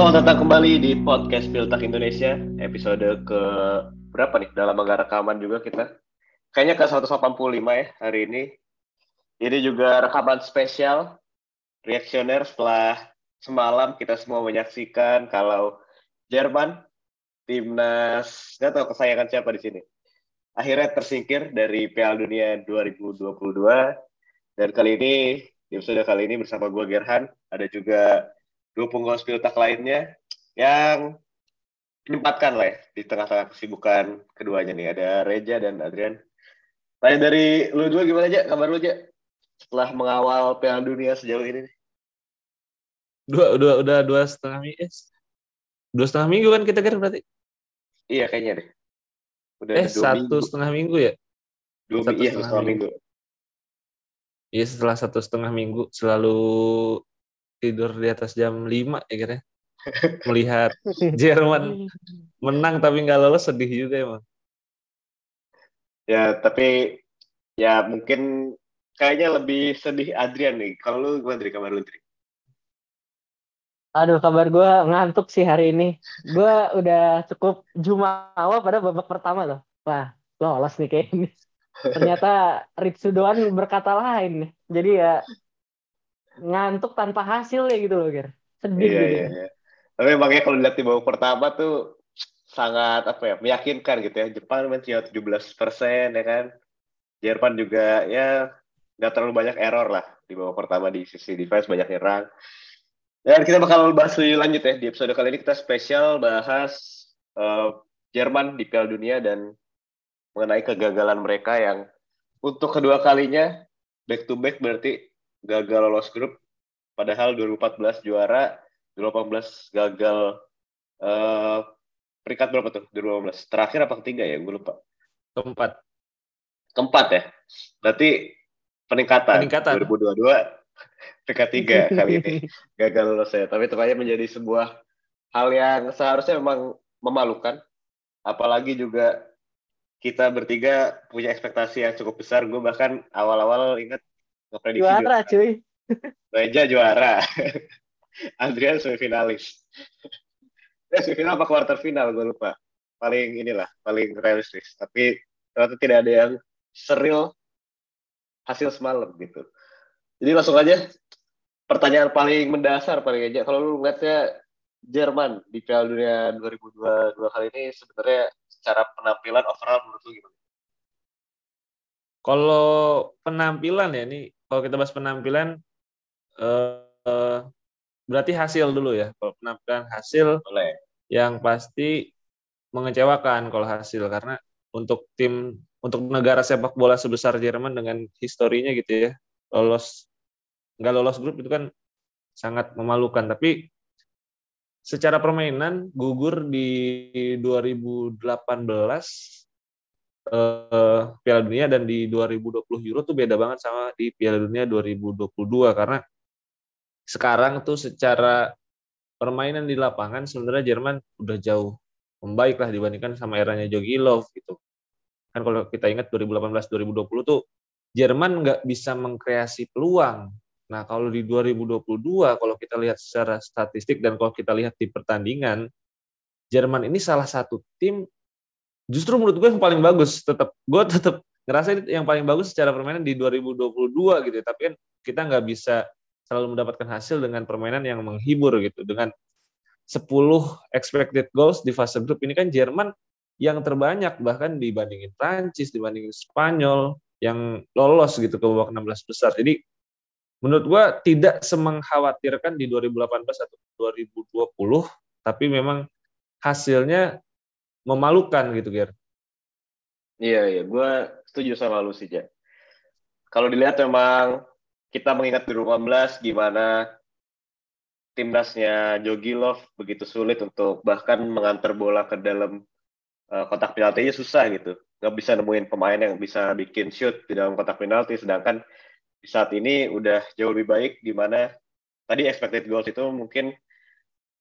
Selamat datang kembali di podcast Filtak Indonesia, episode ke berapa nih? Udah lama gak rekaman juga kita. Kayaknya ke 185 ya hari ini. Ini juga rekaman spesial, reaksioner setelah semalam kita semua menyaksikan kalau Jerman, timnas, gak tahu kesayangan siapa di sini, akhirnya tersingkir dari Piala Dunia 2022. Dan kali ini, di episode kali ini bersama gue Gerhan, ada juga dua penggawas Filtak lainnya yang menempatkan lah ya, di tengah-tengah kesibukan keduanya nih. Ada Reja dan Adrian. Tanya dari lu dua, gimana aja kabar lu aja setelah mengawal Piala Dunia sejauh ini? Dua setengah minggu kan kita kira berarti? Iya kayaknya deh. Udah satu setengah minggu. Iya, setelah 1,5 minggu selalu tidur di atas jam 5 ya kira. Melihat Jerman menang tapi nggak lolos, sedih juga emang. Ya tapi ya mungkin kayaknya lebih sedih Adrian nih. Kalau lu gimana dari kabar lu, Tri? Aduh, kabar gue ngantuk sih hari ini. Gue udah cukup jumawa pada babak pertama loh. Wah, lolos nih kayaknya. Ternyata Ritsu Doan berkata lain. Jadi ya ngantuk tanpa hasil ya gitu loh, Ger. Sedih. Iya. Tapi makanya kalau dilihat di babak pertama tuh sangat meyakinkan gitu ya. Jepang main 17% ya kan. Jerman juga ya nggak terlalu banyak error lah di babak pertama, di sisi defense banyak nyerang. Dan kita bakal bahas lebih lanjut ya di episode kali ini. Kita spesial bahas Jerman di Piala Dunia dan mengenai kegagalan mereka yang untuk kedua kalinya back to back, berarti gagal lolos grup. Padahal 2014 juara, 2018 gagal peringkat berapa tuh? 2018 terakhir apa ketiga ya? Gue lupa. Keempat ya. Berarti peningkatan. 2022 peringkat 3 kali ini gagal lolos ya. Tapi ternyata menjadi sebuah hal yang seharusnya memang memalukan. Apalagi juga kita bertiga punya ekspektasi yang cukup besar. Gue bahkan awal-awal ingat juara, cuy. Reja juara. Adrian semifinalis. Semifinal apa quarter final, gue lupa. Paling realistis. Tapi ternyata tidak ada yang seril hasil semalam gitu. Jadi langsung aja pertanyaan paling mendasar paling aja. Kalau lu ngeliatnya Jerman di Piala Dunia 2022 kali ini sebenarnya secara penampilan overall menurut lu gimana? Kalau penampilan ya nih, kalau kita bahas penampilan, berarti hasil dulu ya. Kalau penampilan hasil, boleh. Yang pasti mengecewakan kalau hasil, karena untuk negara sepak bola sebesar Jerman dengan historinya gitu ya, nggak lolos grup itu kan sangat memalukan. Tapi secara permainan gugur di 2018 Piala Dunia dan di 2020 Euro tuh beda banget sama di Piala Dunia 2022, karena sekarang tuh secara permainan di lapangan sebenarnya Jerman udah jauh membaik lah dibandingkan sama eranya Jogi Löw gitu. Kan kalau kita ingat 2018-2020 tuh Jerman nggak bisa mengkreasi peluang. Nah kalau di 2022 kalau kita lihat secara statistik dan kalau kita lihat di pertandingan, Jerman ini salah satu tim justru menurut gue yang paling bagus, gue tetap ngerasa yang paling bagus secara permainan di 2022 gitu. Tapi kan kita nggak bisa selalu mendapatkan hasil dengan permainan yang menghibur gitu. Dengan 10 expected goals di fase grup ini kan Jerman yang terbanyak, bahkan dibandingin Prancis, dibandingin Spanyol yang lolos gitu ke babak 16 besar. Jadi menurut gue tidak semengkhawatirkan di 2018 atau 2020, tapi memang hasilnya memalukan gitu, Ger. Iya, gue setuju sama lu sih, Ja. Kalau dilihat memang kita mengingat 2018 gimana timnasnya Jogi Löw begitu sulit untuk bahkan mengantar bola ke dalam kotak penaltinya, susah gitu. Nggak bisa nemuin pemain yang bisa bikin shoot di dalam kotak penalti, sedangkan di saat ini udah jauh lebih baik, gimana tadi expected goals itu mungkin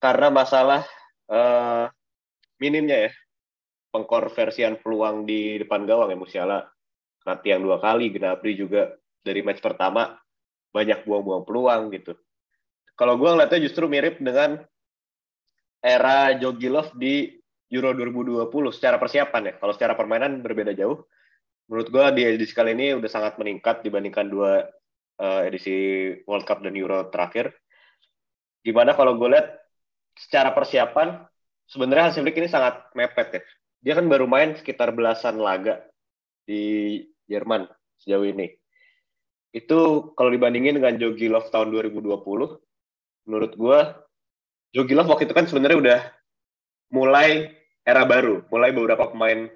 karena masalah minimnya ya pengkonversian peluang di depan gawang ya. Musiala nanti yang 2 kali, Gnabry juga dari match pertama banyak buang-buang peluang gitu. Kalau gue ngeliatnya justru mirip dengan era Jogi Löw di Euro 2020 secara persiapan ya. Kalau secara permainan berbeda jauh. Menurut gue di edisi kali ini udah sangat meningkat dibandingkan dua edisi World Cup dan Euro terakhir. Gimana kalau gue lihat secara persiapan, sebenarnya Hansi Flick ini sangat mepet ya. Dia kan baru main sekitar belasan laga di Jerman sejauh ini. Itu kalau dibandingin dengan Jogi Löw tahun 2020, menurut gue Jogi Löw waktu itu kan sebenarnya udah mulai era baru, mulai beberapa pemain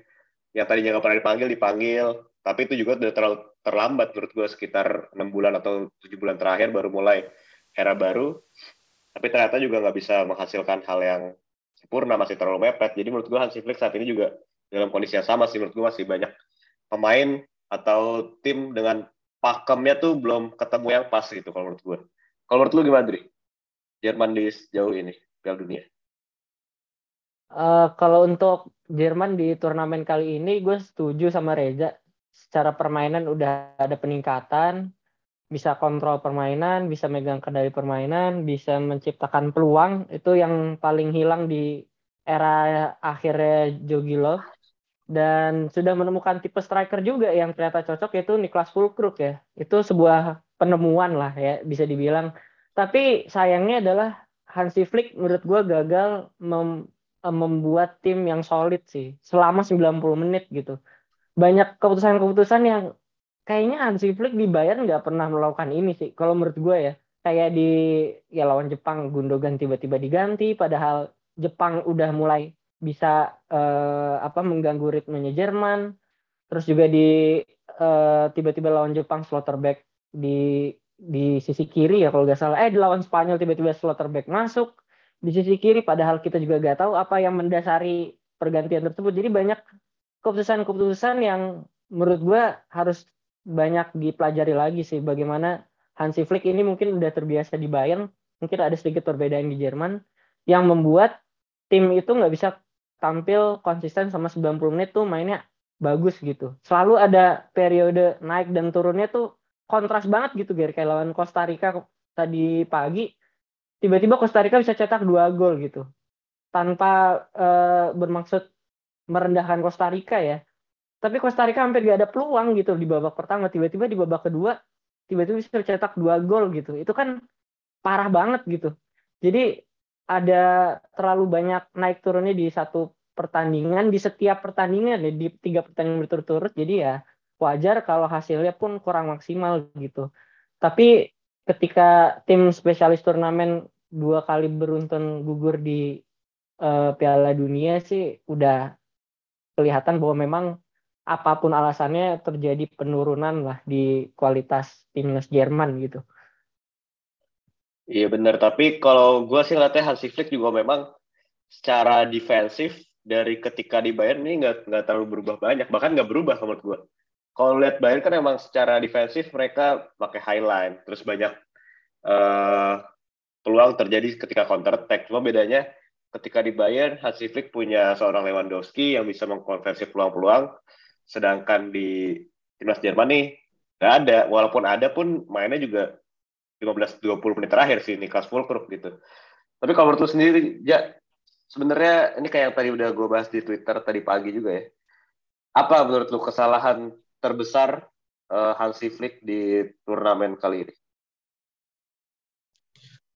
yang tadinya nggak pernah dipanggil, tapi itu juga udah terlalu terlambat menurut gue, sekitar 6 bulan atau 7 bulan terakhir baru mulai era baru, tapi ternyata juga nggak bisa menghasilkan hal yang sempurna, masih terlalu mepet. Jadi menurut gue Hansi Flick saat ini juga dalam kondisi yang sama sih, menurut gue masih banyak pemain atau tim dengan pakemnya tuh belum ketemu yang pas gitu kalau menurut gue. Kalau menurut lu gimana, Dri? Jerman di sejauh ini Piala Dunia. Kalau untuk Jerman di turnamen kali ini, gue setuju sama Reza. Secara permainan udah ada peningkatan, bisa kontrol permainan, bisa megang kendali permainan, bisa menciptakan peluang. Itu yang paling hilang di era akhirnya Jogi Löw. Dan sudah menemukan tipe striker juga yang ternyata cocok, yaitu Niklas Füllkrug ya. Itu sebuah penemuan lah ya, bisa dibilang. Tapi sayangnya adalah Hansi Flick menurut gue gagal membuat tim yang solid sih. Selama 90 menit gitu. Banyak keputusan-keputusan yang kayaknya Hansi Flick di Bayern nggak pernah melakukan ini sih. Kalau menurut gue ya. Kayak di lawan Jepang, Gundogan tiba-tiba diganti. Padahal Jepang udah mulai bisa mengganggu ritmenya Jerman. Terus juga di tiba-tiba lawan Jepang, Schlotterbeck di sisi kiri ya kalau nggak salah. Di lawan Spanyol tiba-tiba Schlotterbeck masuk di sisi kiri, padahal kita juga nggak tahu apa yang mendasari pergantian tersebut. Jadi banyak keputusan-keputusan yang menurut gue harus banyak dipelajari lagi sih, bagaimana Hansi Flick ini mungkin udah terbiasa di Bayern, mungkin ada sedikit perbedaan di Jerman yang membuat tim itu nggak bisa tampil konsisten sama 90 menit tuh mainnya bagus gitu. Selalu ada periode naik dan turunnya tuh kontras banget gitu, Ger. Kayak lawan Costa Rica tadi pagi, tiba-tiba Costa Rica bisa cetak 2 gol gitu. Tanpa bermaksud merendahkan Costa Rica ya. Tapi Costa Rica hampir gak ada peluang gitu di babak pertama. Tiba-tiba di babak kedua, tiba-tiba bisa cetak 2 gol gitu. Itu kan parah banget gitu. Jadi ada terlalu banyak naik turunnya di satu pertandingan, di setiap pertandingan, di 3 pertandingan berturut-turut. Jadi ya wajar kalau hasilnya pun kurang maksimal gitu. Tapi ketika tim spesialis turnamen 2 kali beruntun gugur di Piala Dunia sih udah kelihatan bahwa memang apapun alasannya terjadi penurunan lah di kualitas timnas Jerman gitu. Iya benar, tapi kalau gue sih lihatnya Hansi Flick juga memang secara defensif dari ketika di Bayern ini nggak terlalu berubah banyak, bahkan nggak berubah menurut gue. Kalau lihat Bayern kan emang secara defensif mereka pakai high line, terus banyak peluang terjadi ketika counter attack. Cuma bedanya ketika di Bayern Hansi Flick punya seorang Lewandowski yang bisa mengkonversi peluang-peluang, sedangkan di timnas Jerman nih nggak ada. Walaupun ada pun mainnya juga 15-20 menit terakhir sih Niklas Füllkrug gitu. Tapi kalau menurut lu sendiri, ya sebenarnya ini kayak yang tadi udah gue bahas di Twitter tadi pagi juga ya. Apa menurut lu kesalahan terbesar Hansi Flick di turnamen kali ini?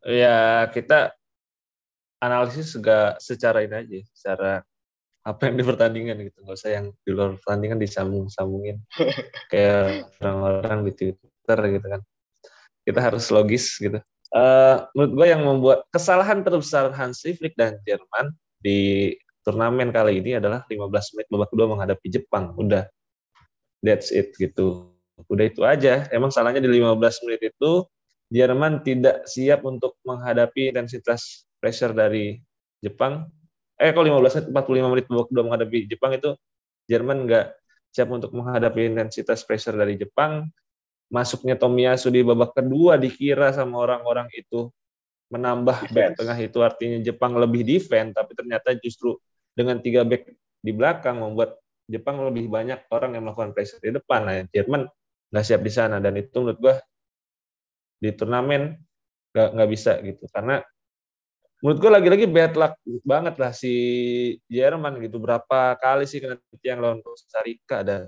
Ya, kita analisis secara ini aja, secara apa yang di pertandingan gitu. Nggak usah yang di luar pertandingan disambung-sambungin. Kayak orang-orang di Twitter gitu kan. Kita harus logis gitu. Menurut gue yang membuat kesalahan terbesar Hansi Flick dan Jerman di turnamen kali ini adalah 15 menit babak kedua menghadapi Jepang. Udah. That's it gitu. Udah itu aja. Emang salahnya di 15 menit itu Jerman tidak siap untuk menghadapi intensitas pressure dari Jepang. Kalau 15 menit 45 menit babak kedua menghadapi Jepang itu Jerman nggak siap untuk menghadapi intensitas pressure dari Jepang. Masuknya Tomiyasu di babak kedua dikira sama orang-orang itu menambah back tengah, itu artinya Jepang lebih defense, tapi ternyata justru dengan 3 back di belakang membuat Jepang lebih banyak orang yang melakukan pressure di depan. Nah, Jerman nggak siap di sana, dan itu menurut gue di turnamen nggak bisa gitu, karena menurut gue lagi-lagi bad luck banget lah si Jerman gitu. Berapa kali sih kena tiang lawan Costa Rica, ada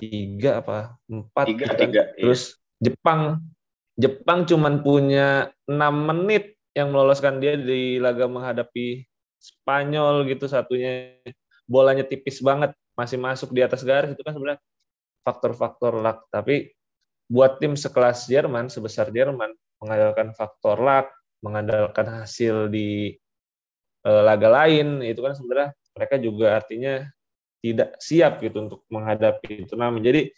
3 apa 4 3. Terus iya. Jepang cuman punya 6 menit yang meloloskan dia di laga menghadapi Spanyol gitu, satunya bolanya tipis banget masih masuk di atas garis. Itu kan sebenarnya faktor-faktor luck, tapi buat tim sekelas Jerman, sebesar Jerman, mengandalkan faktor luck, mengandalkan hasil di laga lain, itu kan sebenarnya mereka juga artinya tidak siap gitu untuk menghadapi turnamen. Jadi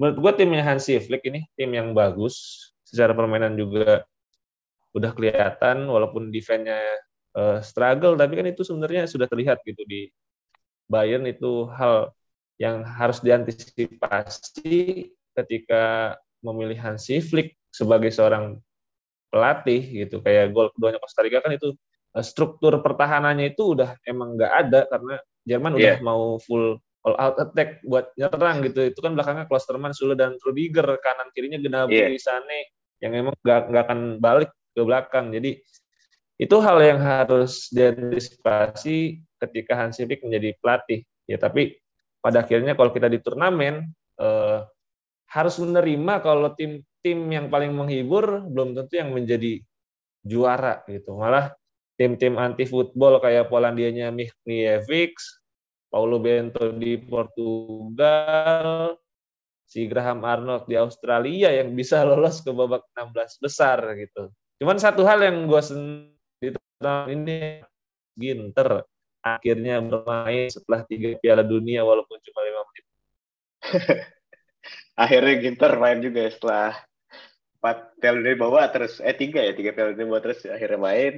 menurut gue timnya Hansi Flick ini tim yang bagus, secara permainan juga udah kelihatan, walaupun defense-nya struggle, tapi kan itu sebenarnya sudah terlihat gitu di Bayern. Itu hal yang harus diantisipasi ketika memilih Hansi Flick sebagai seorang pelatih gitu. Kayak gol keduanya Costa Rica kan itu struktur pertahanannya itu udah emang nggak ada, karena Jerman udah mau full all out attack buat nyerang gitu. Itu kan belakangnya Klosterman, Sule dan Rüdiger, kanan kirinya Gnabry, Sané yang emang nggak akan balik ke belakang. Jadi itu hal yang harus diantisipasi ketika Hansi Flick menjadi pelatih ya. Tapi pada akhirnya kalau kita di turnamen harus menerima kalau tim yang paling menghibur belum tentu yang menjadi juara gitu. Malah tim-tim anti football kayak Polandianya Michniewicz, Paulo Bento di Portugal, si Graham Arnold di Australia yang bisa lolos ke babak 16 besar gitu. Cuman satu hal yang gue senang di tahun ini, Ginter akhirnya bermain setelah 3 Piala Dunia walaupun cuma 5 menit. Akhirnya Ginter main juga setelah 4 Piala Dunia bawah terus 3 Piala Dunia bawah terus akhirnya main.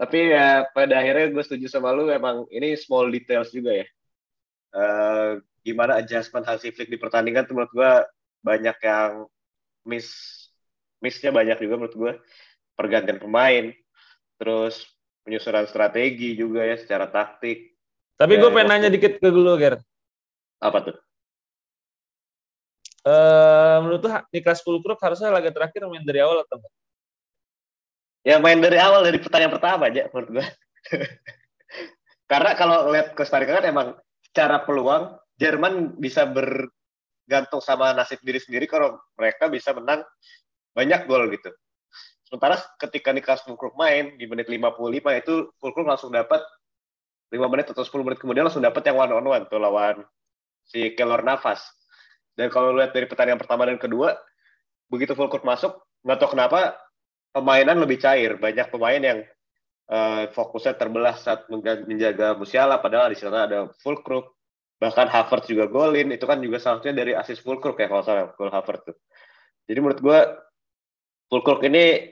Tapi ya pada akhirnya gue setuju sama lu, emang ini small details juga ya. Gimana adjustment Hansi Flick di pertandingan tuh menurut gue banyak yang missnya banyak juga menurut gue. Pergantian pemain, terus penyusunan strategi juga ya secara taktik. Tapi gue pengen nanya dikit ke lu, Ger. Apa tuh? Menurut tuh Niklas Füllkrug harusnya laga terakhir main dari awal atau enggak? Ya main dari awal, dari pertandingan pertama aja menurut gue. Karena kalau lihat Costa Rica kan emang secara peluang Jerman bisa bergantung sama nasib diri sendiri kalau mereka bisa menang banyak gol gitu. Sementara ketika Niklas Füllkrug main di menit 55 itu Füllkrug langsung dapat 5 menit atau 10 menit kemudian langsung dapat yang 1-on-1 tuh lawan si Keller Navas. Dan kalau lihat dari pertandingan pertama dan kedua, begitu Füllkrug masuk, nggak tahu kenapa pemainan lebih cair. Banyak pemain yang fokusnya terbelah saat menjaga Musiala, padahal di sana ada Füllkrug. Bahkan Havertz juga golin, itu kan juga seharusnya dari assist Füllkrug ya, kalau salah gol Havertz tuh. Jadi menurut gue, Füllkrug ini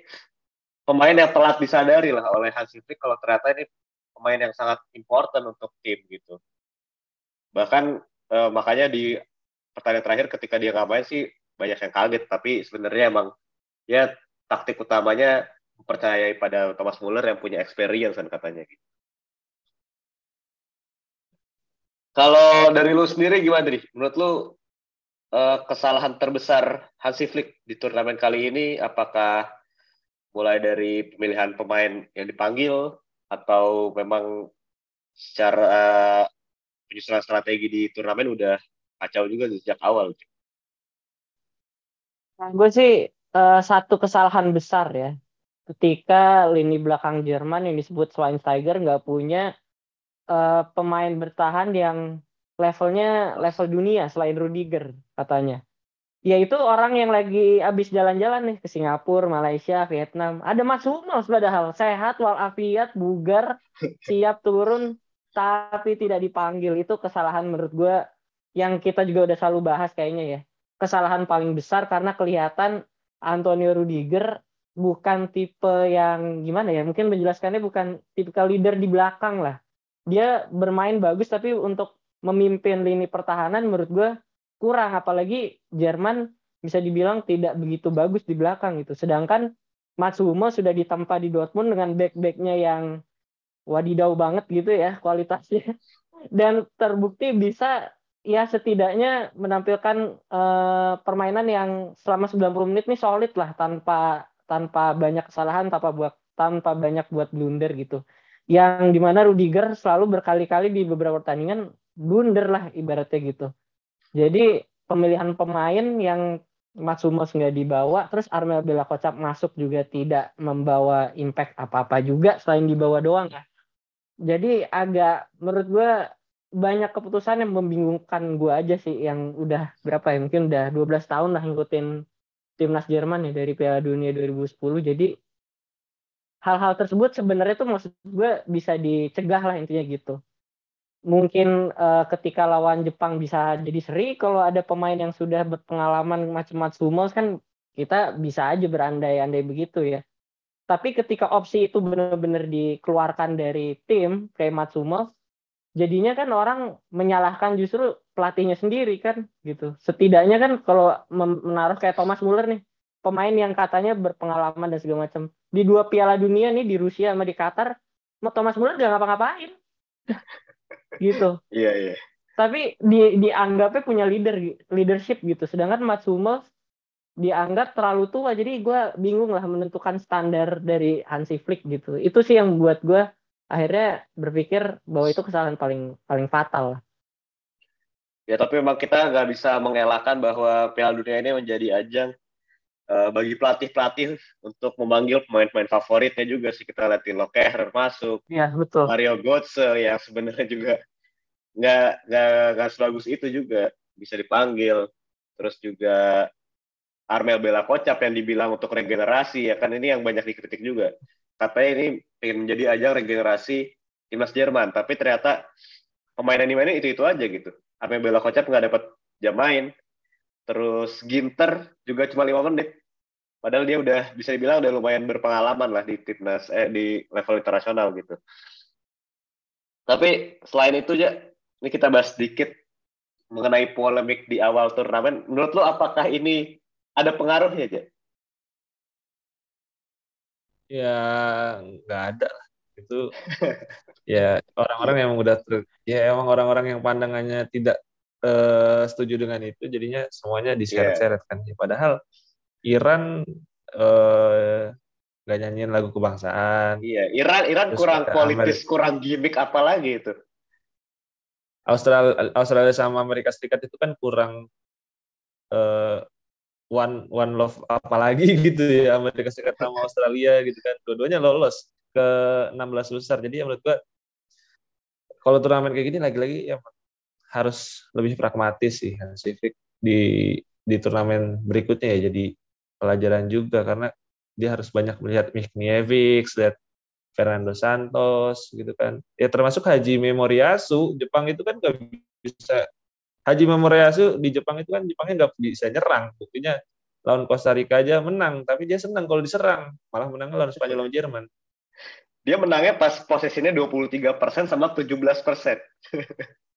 pemain yang telat disadari lah oleh Hansi Flick kalau ternyata ini pemain yang sangat important untuk tim gitu. Bahkan makanya di pertandingan terakhir ketika dia nggak main sih banyak yang kaget, tapi sebenarnya emang ya taktik utamanya mempercayai pada Thomas Müller yang punya experience kan katanya gitu. Kalau dari lu sendiri gimana, Dri? Menurut lu kesalahan terbesar Hansi Flick di turnamen kali ini apakah mulai dari pemilihan pemain yang dipanggil atau memang secara penyusunan strategi di turnamen udah kacau juga sejak awal? Nah, gue sih satu kesalahan besar ya, ketika lini belakang Jerman yang disebut Schweinsteiger nggak punya pemain bertahan yang levelnya level dunia selain Rüdiger katanya. Ya itu orang yang lagi abis jalan-jalan nih ke Singapura, Malaysia, Vietnam. Ada Mats Hummels padahal sehat walafiat, bugar, siap turun, tapi tidak dipanggil. Itu kesalahan menurut gue yang kita juga udah selalu bahas kayaknya ya. Kesalahan paling besar karena kelihatan Antonio Rüdiger bukan tipe yang gimana ya, mungkin menjelaskannya bukan tipikal leader di belakang lah. Dia bermain bagus tapi untuk memimpin lini pertahanan menurut gue kurang. Apalagi Jerman bisa dibilang tidak begitu bagus di belakang gitu. Sedangkan Mats Hummels sudah ditempa di Dortmund dengan back-backnya yang wadidau banget gitu ya kualitasnya. Dan terbukti bisa ya setidaknya menampilkan permainan yang selama 90 menit nih solid lah, tanpa banyak kesalahan, tanpa buat tanpa banyak buat blunder gitu. Yang dimana Rüdiger selalu berkali-kali di beberapa pertandingan blunder lah ibaratnya gitu. Jadi pemilihan pemain yang Mats Hummels nggak dibawa, terus Armel Bella-Kotchap masuk juga tidak membawa impact apa-apa juga selain dibawa doang ya. Jadi agak menurut gue banyak keputusan yang membingungkan gue aja sih, yang udah berapa ya, mungkin udah 12 tahun lah ngikutin timnas Jerman ya dari Piala Dunia 2010. Jadi hal-hal tersebut sebenarnya tuh maksud gue bisa dicegah lah intinya gitu. Mungkin ketika lawan Jepang bisa jadi seri kalau ada pemain yang sudah berpengalaman Mats Hummels kan kita bisa aja berandai-andai begitu ya. Tapi ketika opsi itu benar-benar dikeluarkan dari tim kayak Mats Hummels, jadinya kan orang menyalahkan justru pelatihnya sendiri kan gitu. Setidaknya kan kalau menaruh kayak Thomas Müller nih, pemain yang katanya berpengalaman dan segala macam. Di dua Piala Dunia nih di Rusia sama di Qatar, Thomas Müller gak ngapa-ngapain. Gitu. Iya, iya. Tapi dianggapnya punya leadership gitu. Sedangkan Mats Hummels dianggap terlalu tua. Jadi gue bingung lah menentukan standar dari Hansi Flick gitu. Itu sih yang buat gue akhirnya berpikir bahwa itu kesalahan paling fatal lah. Ya tapi memang kita nggak bisa mengelakkan bahwa Piala Dunia ini menjadi ajang bagi pelatih-pelatih untuk memanggil pemain-pemain favoritnya juga sih. Kita lihat Thilo Kehrer masuk, ya, betul. Mario Götze yang sebenarnya juga nggak sebagus itu juga bisa dipanggil. Terus juga Armel Bella-Kotchap yang dibilang untuk regenerasi ya kan, ini yang banyak dikritik juga, katanya ini ingin menjadi ajang regenerasi timnas Jerman, tapi ternyata pemain yang dimainin itu aja gitu. Armel Bella-Kotchap nggak dapat jam main. Terus Ginter juga cuma 5 menit. Padahal dia udah bisa dibilang udah lumayan berpengalaman lah di timnas di level internasional gitu. Tapi selain itu ya, ini kita bahas sedikit mengenai polemik di awal turnamen. Menurut lo apakah ini ada pengaruhnya aja? Ya, nggak ada lah. Itu ya orang-orang yang orang-orang yang pandangannya tidak setuju dengan itu, jadinya semuanya diseret-seret kan. Padahal Iran gak nyanyiin lagu kebangsaan. Iya, Iran kurang politis, kurang gimmick apalagi itu. Australia sama Amerika Serikat itu kan kurang one love apalagi gitu ya. Amerika Serikat sama Australia gitu kan. Dua-duanya lolos ke 16 besar. Jadi ya menurut gua kalau turnamen kayak gini lagi-lagi ya harus lebih pragmatis sih Hansi Flick di turnamen berikutnya ya, jadi pelajaran juga karena dia harus banyak melihat Michniewicz, lihat Fernando Santos gitu kan. Ya termasuk Hajime Moriyasu, Jepang itu kan nggak bisa. Hajime Moriyasu di Jepang itu kan Jepangnya nggak bisa nyerang. Buktinya lawan Costa Rica aja menang, tapi dia senang kalau diserang, malah menang lawan Spanyol sama Jerman. Dia menangnya pas posisinya 23% sama 17%.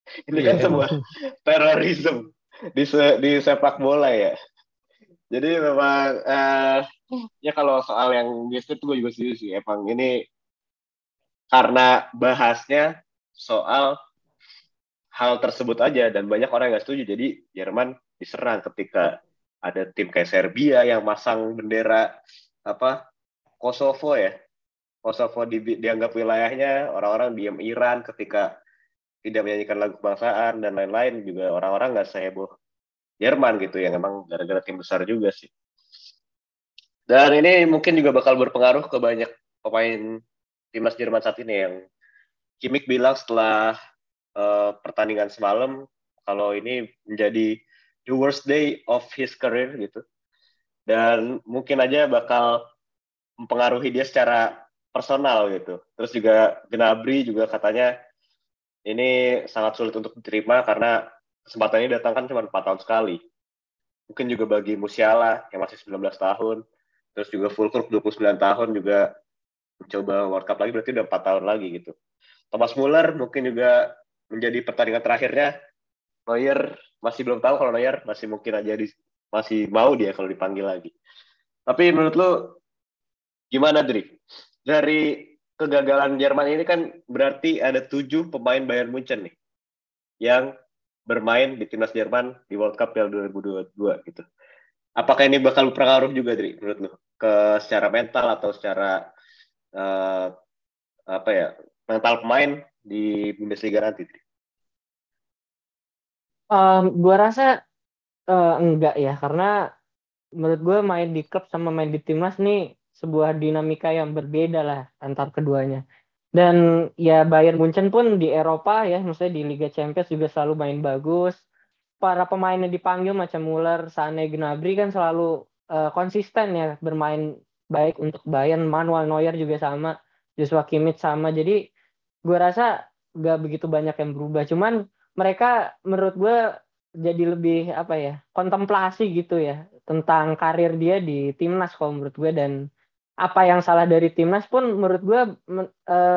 Ini kan semua terorisme di sepak bola ya. Jadi memang ya kalau soal yang gesture itu gue juga setuju sih. Emang ini karena bahasnya soal hal tersebut aja dan banyak orang yang gak setuju. Jadi Jerman diserang ketika ada tim kayak Serbia yang masang bendera Kosovo ya. Kosovo dianggap wilayahnya, orang-orang diam. Iran ketika tidak menyanyikan lagu kebangsaan dan lain-lain juga orang-orang nggak seheboh Jerman gitu, yang emang gara-gara tim besar juga sih. Dan ini mungkin juga bakal berpengaruh ke banyak pemain timnas Jerman saat ini, yang Kimmich bilang setelah pertandingan semalam kalau ini menjadi the worst day of his career gitu. Dan mungkin aja bakal mempengaruhi dia secara personal gitu. Terus juga Gnabry juga katanya ini sangat sulit untuk diterima karena kesempatannya datang kan cuma 4 tahun sekali. Mungkin juga bagi Musiala yang masih 19 tahun. Terus juga Füllkrug 29 tahun juga mencoba World Cup lagi, berarti udah 4 tahun lagi gitu. Thomas Müller mungkin juga menjadi pertandingan terakhirnya. Neuer masih belum tahu, kalau Neuer masih mungkin aja masih mau dia kalau dipanggil lagi. Tapi menurut lu gimana Dri? Dari kegagalan Jerman ini kan berarti ada 7 pemain Bayern Munchen nih yang bermain di timnas Jerman di World Cup Piala 2022 gitu. Apakah ini bakal berpengaruh juga Dri menurut lo ke secara mental atau secara mental pemain di Bundesliga nanti? Gue rasa enggak ya, karena menurut gue main di klub sama main di timnas nih sebuah dinamika yang berbeda lah antar keduanya. Dan ya Bayern Munchen pun di Eropa ya, maksudnya di Liga Champions juga selalu main bagus. Para pemain yang dipanggil macam Müller, Sané, Gnabry kan selalu konsisten ya bermain baik untuk Bayern. Manuel Neuer juga sama, Joshua Kimmich sama. Jadi gue rasa gak begitu banyak yang berubah. Cuman mereka menurut gue jadi lebih kontemplasi gitu ya tentang karir dia di timnas kalau menurut gue. Dan apa yang salah dari timnas pun menurut gue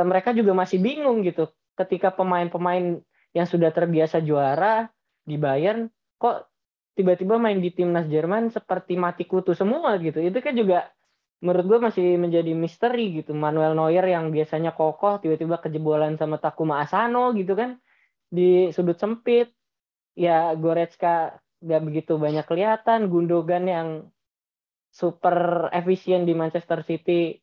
mereka juga masih bingung gitu ketika pemain-pemain yang sudah terbiasa juara di Bayern kok tiba-tiba main di timnas Jerman seperti mati kutu semua gitu. Itu kan juga menurut gue masih menjadi misteri gitu. Manuel Neuer yang biasanya kokoh tiba-tiba kejebolan sama Takuma Asano gitu kan di sudut sempit. Ya Goretzka gak begitu banyak kelihatan, Gundogan yang super efisien di Manchester City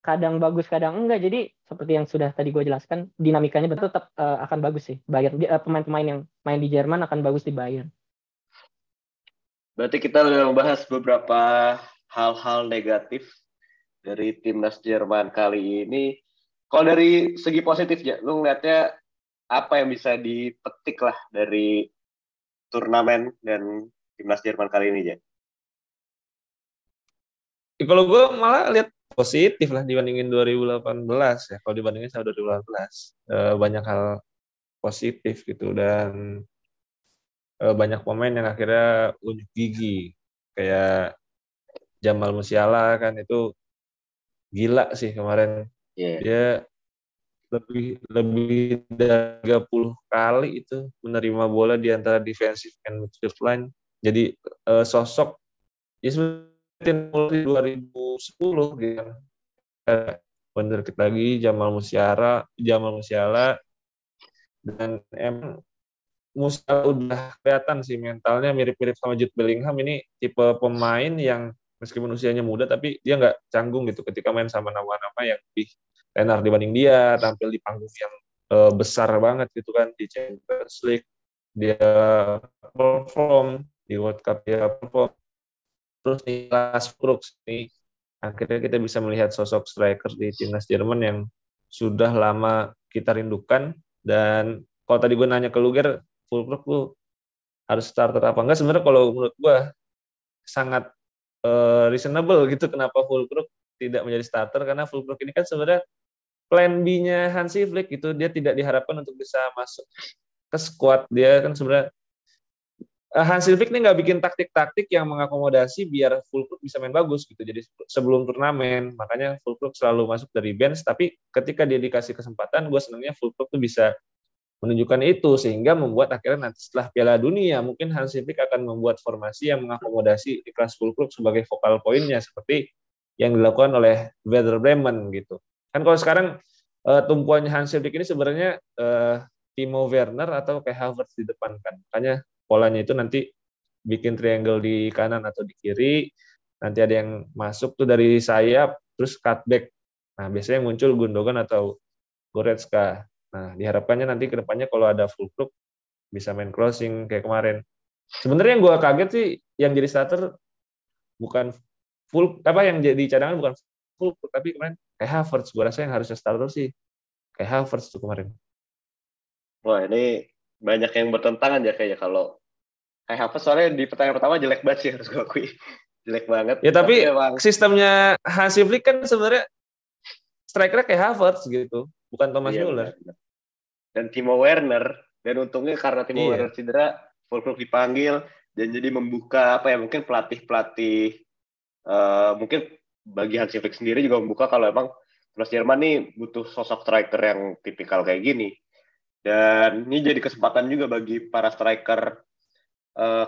kadang bagus kadang enggak. Jadi seperti yang sudah tadi gue jelaskan, dinamikanya tetap akan bagus sih Bayern. Pemain-pemain yang main di Jerman akan bagus di Bayern. Berarti kita sudah membahas beberapa hal-hal negatif dari timnas Jerman kali ini. Kalau dari segi positifnya, lu ngeliatnya apa yang bisa dipetik lah dari turnamen dan timnas Jerman kali ini ya? Ya, kalau gue malah lihat positif lah dibandingin 2018 ya. Kalau dibandingin sama 2018, banyak hal positif gitu. Dan banyak pemain yang akhirnya unjuk gigi. Kayak Jamal Musiala kan itu gila sih kemarin. Yeah. Dia lebih dari 30 kali itu menerima bola di antara defensive and midfield line. Jadi sosok ya mulai 2010 gitu. Wonderkid lagi Jamal Musiala dan Musiala udah kelihatan sih mentalnya mirip-mirip sama Jude Bellingham. Ini tipe pemain yang meskipun usianya muda tapi dia nggak canggung gitu ketika main sama nama-nama yang lebih tenar dibanding dia, tampil di panggung yang besar banget gitu kan. Di Champions League dia perform, di World Cup dia perform. Terus Niklas Füllkrug nih, akhirnya kita bisa melihat sosok striker di timnas Jerman yang sudah lama kita rindukan. Dan kalau tadi gue nanya ke Luger, Füllkrug lu harus starter apa enggak? Sebenarnya kalau menurut gue sangat reasonable gitu kenapa Füllkrug tidak menjadi starter, karena Füllkrug ini kan sebenarnya plan B-nya Hansi Flick gitu. Dia tidak diharapkan untuk bisa masuk ke skuad. Dia kan sebenarnya Hansi Flick ini nggak bikin taktik-taktik yang mengakomodasi biar Füllkrug bisa main bagus gitu. Jadi sebelum turnamen, makanya Füllkrug selalu masuk dari bench. Tapi ketika dia dikasih kesempatan, gue senangnya Füllkrug tuh bisa menunjukkan itu. Sehingga membuat akhirnya nanti setelah Piala Dunia, mungkin Hansi Flick akan membuat formasi yang mengakomodasi Niklas Füllkrug sebagai vokal poinnya. Seperti yang dilakukan oleh Werder Bremen gitu. Kan kalau sekarang tumpuannya Hansi Flick ini sebenarnya Timo Werner atau Kai Havertz di depan kan. Makanya polanya itu nanti bikin triangle di kanan atau di kiri, nanti ada yang masuk tuh dari sayap, terus cutback. Nah, biasanya muncul Gundogan atau Goretzka. Nah, diharapkannya nanti ke depannya kalau ada Füllkrug bisa main crossing kayak kemarin. Sebenarnya yang gue kaget sih, yang jadi starter bukan full, yang jadi cadangan bukan Füllkrug, tapi kemarin kayak Havertz. Gue rasa yang harusnya starter sih kayak Havertz tuh kemarin. Wah, ini banyak yang bertentangan ya kayaknya kalau Kai Havertz, soalnya di pertandingan pertama jelek banget sih, harus gue akui. Jelek banget. Ya tapi emang sistemnya Hansi Flick kan sebenarnya strikernya kayak Havertz gitu, bukan Thomas Müller. Benar. Dan Timo Werner, dan untungnya karena Timo Werner cedera, Füllkrug dipanggil dan jadi membuka mungkin pelatih-pelatih mungkin bagi Hansi Flick sendiri juga membuka kalau emang timnas Jerman nih butuh sosok striker yang tipikal kayak gini. Dan ini jadi kesempatan juga bagi para striker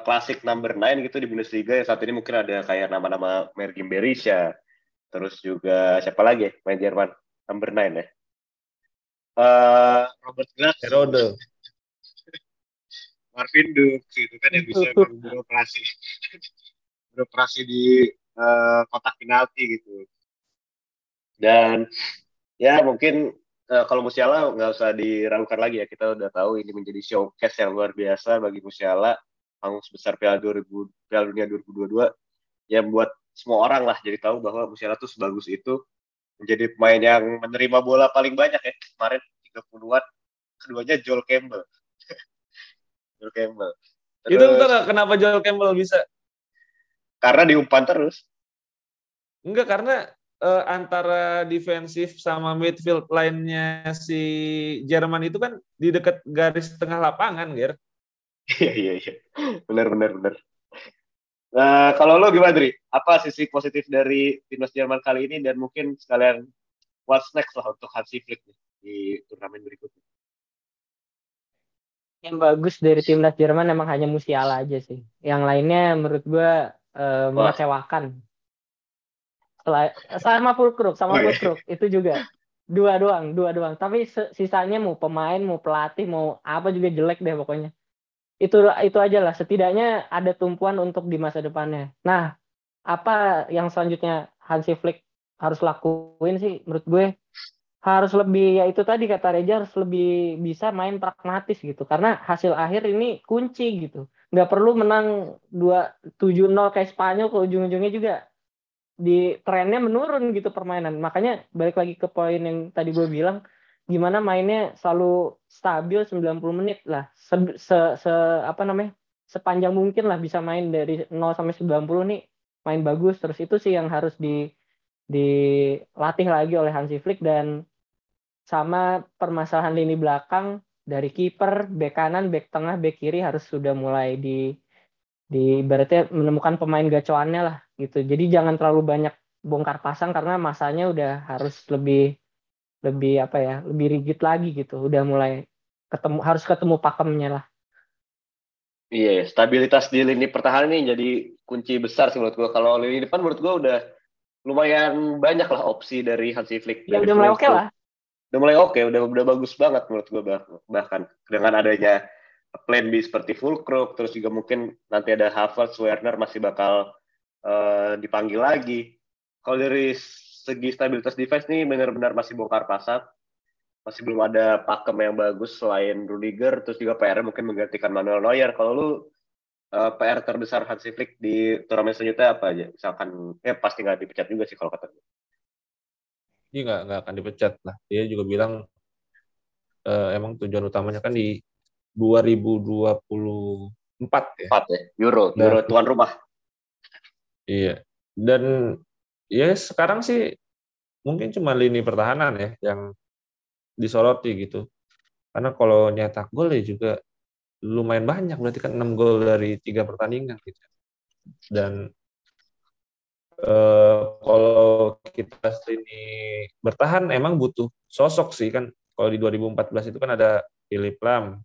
klasik number 9 gitu di Bundesliga yang saat ini mungkin ada kayak nama-nama Mergin Berisha, terus juga siapa lagi main Jerman number 9 ya, Robert Glatz, Herode, Marvin Dux gitu kan, yang bisa beroperasi di kotak penalti gitu. Dan Ya mungkin kalau Musiala nggak usah diragukan lagi ya, kita udah tahu ini menjadi showcase yang luar biasa bagi Musiala, panggung sebesar Piala Dunia 2022 ya, buat semua orang lah jadi tahu bahwa Musiala tuh sebagus itu, menjadi pemain yang menerima bola paling banyak ya kemarin 30-an, keduanya Joel Campbell. Joel Campbell. Terus, itu betul nggak kenapa Joel Campbell bisa? Karena diumpan terus. Enggak, karena antara defensif sama midfield line-nya si Jerman itu kan di dekat garis tengah lapangan, Ger. Iya. Benar. Nah, kalau lo gimana, Dri? Apa sisi positif dari timnas Jerman kali ini dan mungkin sekalian what's next lah untuk Hansi Flick di turnamen berikutnya? Yang bagus dari timnas Jerman emang hanya Musiala aja sih. Yang lainnya menurut gue mengecewakan. Sama Füllkrug, itu juga dua doang. Tapi sisanya mau pemain, mau pelatih, mau apa juga jelek deh pokoknya. Itu aja lah. Setidaknya ada tumpuan untuk di masa depannya. Nah, apa yang selanjutnya Hansi Flick harus lakuin sih? Menurut gue harus lebih, ya itu tadi kata Reza, harus lebih bisa main pragmatis gitu. Karena hasil akhir ini kunci gitu. Nggak perlu menang 2-7-0 kayak Spanyol, ke ujung-ujungnya juga di trennya menurun gitu permainan. Makanya balik lagi ke poin yang tadi gue bilang, gimana mainnya selalu stabil 90 menit lah. Sepanjang mungkin lah bisa main dari 0 sampai 90 nih main bagus. Terus itu sih yang harus dilatih lagi oleh Hansi Flick. Dan sama permasalahan lini belakang dari kiper, bek kanan, bek tengah, bek kiri harus sudah mulai di berarti menemukan pemain gacoannya lah gitu. Jadi jangan terlalu banyak bongkar pasang karena masanya udah harus lebih rigid lagi gitu. Udah mulai harus ketemu pakemnya lah. Iya, stabilitas di lini pertahanan ini jadi kunci besar sih menurut gua. Kalau lini depan menurut gua udah lumayan banyak lah opsi dari Hansi Flick. Ya, udah mulai oke lah. Udah bagus banget menurut gue, bahkan dengan adanya plan B seperti Füllkrug, terus juga mungkin nanti ada Havertz, Werner masih bakal dipanggil lagi. Kalau dari segi stabilitas defense nih benar-benar masih bongkar pasang, masih belum ada pakem yang bagus selain Rüdiger, terus juga PR mungkin menggantikan Manuel Neuer. Kalau lu PR terbesar Hansi Flick di turnamen selanjutnya apa aja? Misalkan pasti nggak dipecat juga sih kalau kata gue. Dia nggak akan dipecat lah. Dia juga bilang emang tujuan utamanya kan di 2024 ya. 4 ya, Euro tuan rumah. Iya. Dan ya sekarang sih mungkin cuma lini pertahanan ya yang disoroti gitu. Karena kalau nyetak gol ya juga lumayan banyak, berarti kan 6 gol dari 3 pertandingan gitu. Dan kalau kita lini bertahan emang butuh sosok sih kan. Kalau di 2014 itu kan ada Philipp Lahm,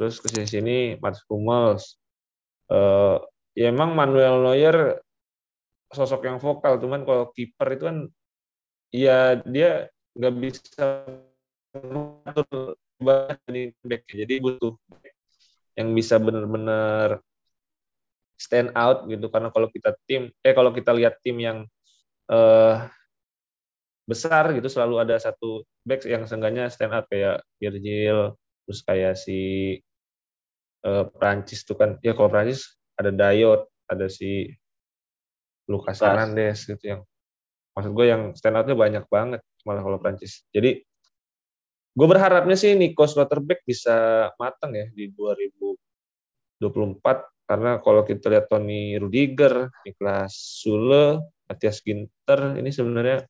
terus kesini Mats Hummels. Ya emang Manuel Neuer sosok yang vokal, cuman kalau kiper itu kan ya dia nggak bisa mengatur banyak back-nya, jadi butuh yang bisa benar-benar stand out gitu. Karena kalau kita lihat tim yang besar gitu selalu ada satu back yang seenggaknya stand out, kayak Virgil, terus kayak si Prancis tuh kan ya, kalau Prancis ada Dayot, ada si Lucas Hernandez gitu, yang maksud gue yang stand out-nya banyak banget malah kalau Prancis. Jadi gue berharapnya sih Nico Schlotterbeck bisa matang ya di 2024. Karena kalau kita lihat Toni Rüdiger, Niklas Füllkrug, Matthias Ginter, ini sebenarnya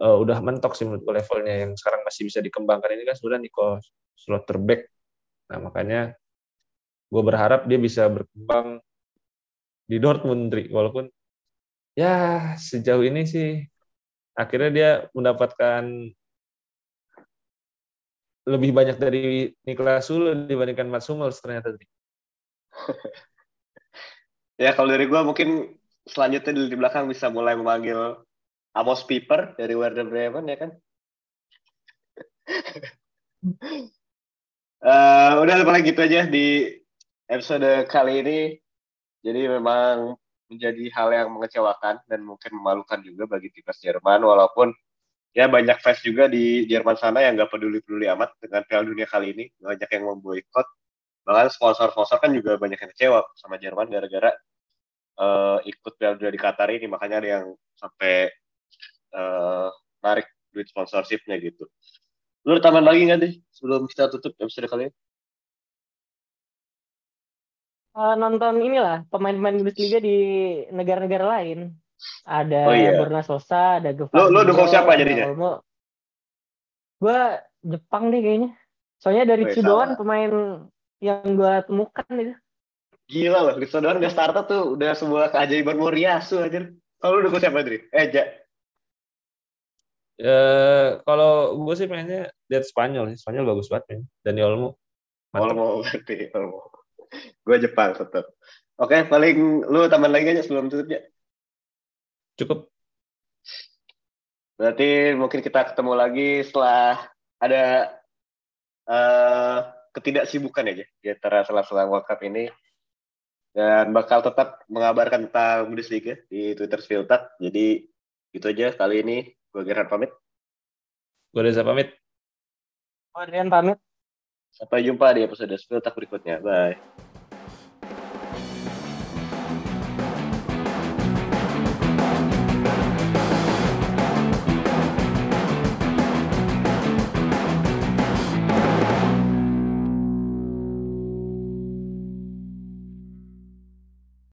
udah mentok sih menurut levelnya. Yang sekarang masih bisa dikembangkan ini kan sebenarnya Nico Schlotterbeck. Nah makanya gue berharap dia bisa berkembang di Dortmund, walaupun ya sejauh ini sih akhirnya dia mendapatkan lebih banyak dari Niklas Füllkrug dibandingkan Mats Hummels ternyata. Ya kalau dari gue mungkin selanjutnya di belakang bisa mulai memanggil Amos Pieper dari Werder Bremen ya kan. Udah paling gitu aja di episode kali ini. Jadi memang menjadi hal yang mengecewakan dan mungkin memalukan juga bagi timnas Jerman, walaupun ya banyak fans juga di Jerman sana yang nggak peduli-peduli amat dengan Piala Dunia kali ini. Banyak yang memboikot, bahkan sponsor-sponsor kan juga banyak yang kecewa sama Jerman gara-gara ikut Piala Dunia di Qatar ini. Makanya ada yang sampai narik duit sponsorshipnya gitu. Lu tambahan lagi nggak deh sebelum kita tutup episode kali ini? Nonton inilah pemain-pemain Bundesliga di negara-negara lain. Ada Borna Sosa, ada Gevang. Lo dukung siapa jadinya? Gue Jepang deh kayaknya. Soalnya dari Ritsu Doan pemain yang gue temukan itu. Gila loh, Ritsu Doan udah starter tuh udah sebuah keajaiban Moriyasu aja. Kalau lo dukung siapa Dri? Jak. Kalau gue sih mainnya lihat Spanyol. Spanyol bagus banget ya. Dani Olmo. Mantap. Olmo berarti Olmo. Gue Jepang tetap. Oke, paling lu tambahan lagi aja sebelum tutup ya. Cukup. Berarti mungkin kita ketemu lagi setelah ada ketidaksibukan aja di antara sela-sela World Cup ini, dan bakal tetap mengabarkan tentang Bundesliga di Twitter Filtak. Jadi gitu aja kali ini. Gue Gerhard pamit. Gue Reza pamit. Gue Adrian pamit. Sampai jumpa di episode Filtak berikutnya. Bye.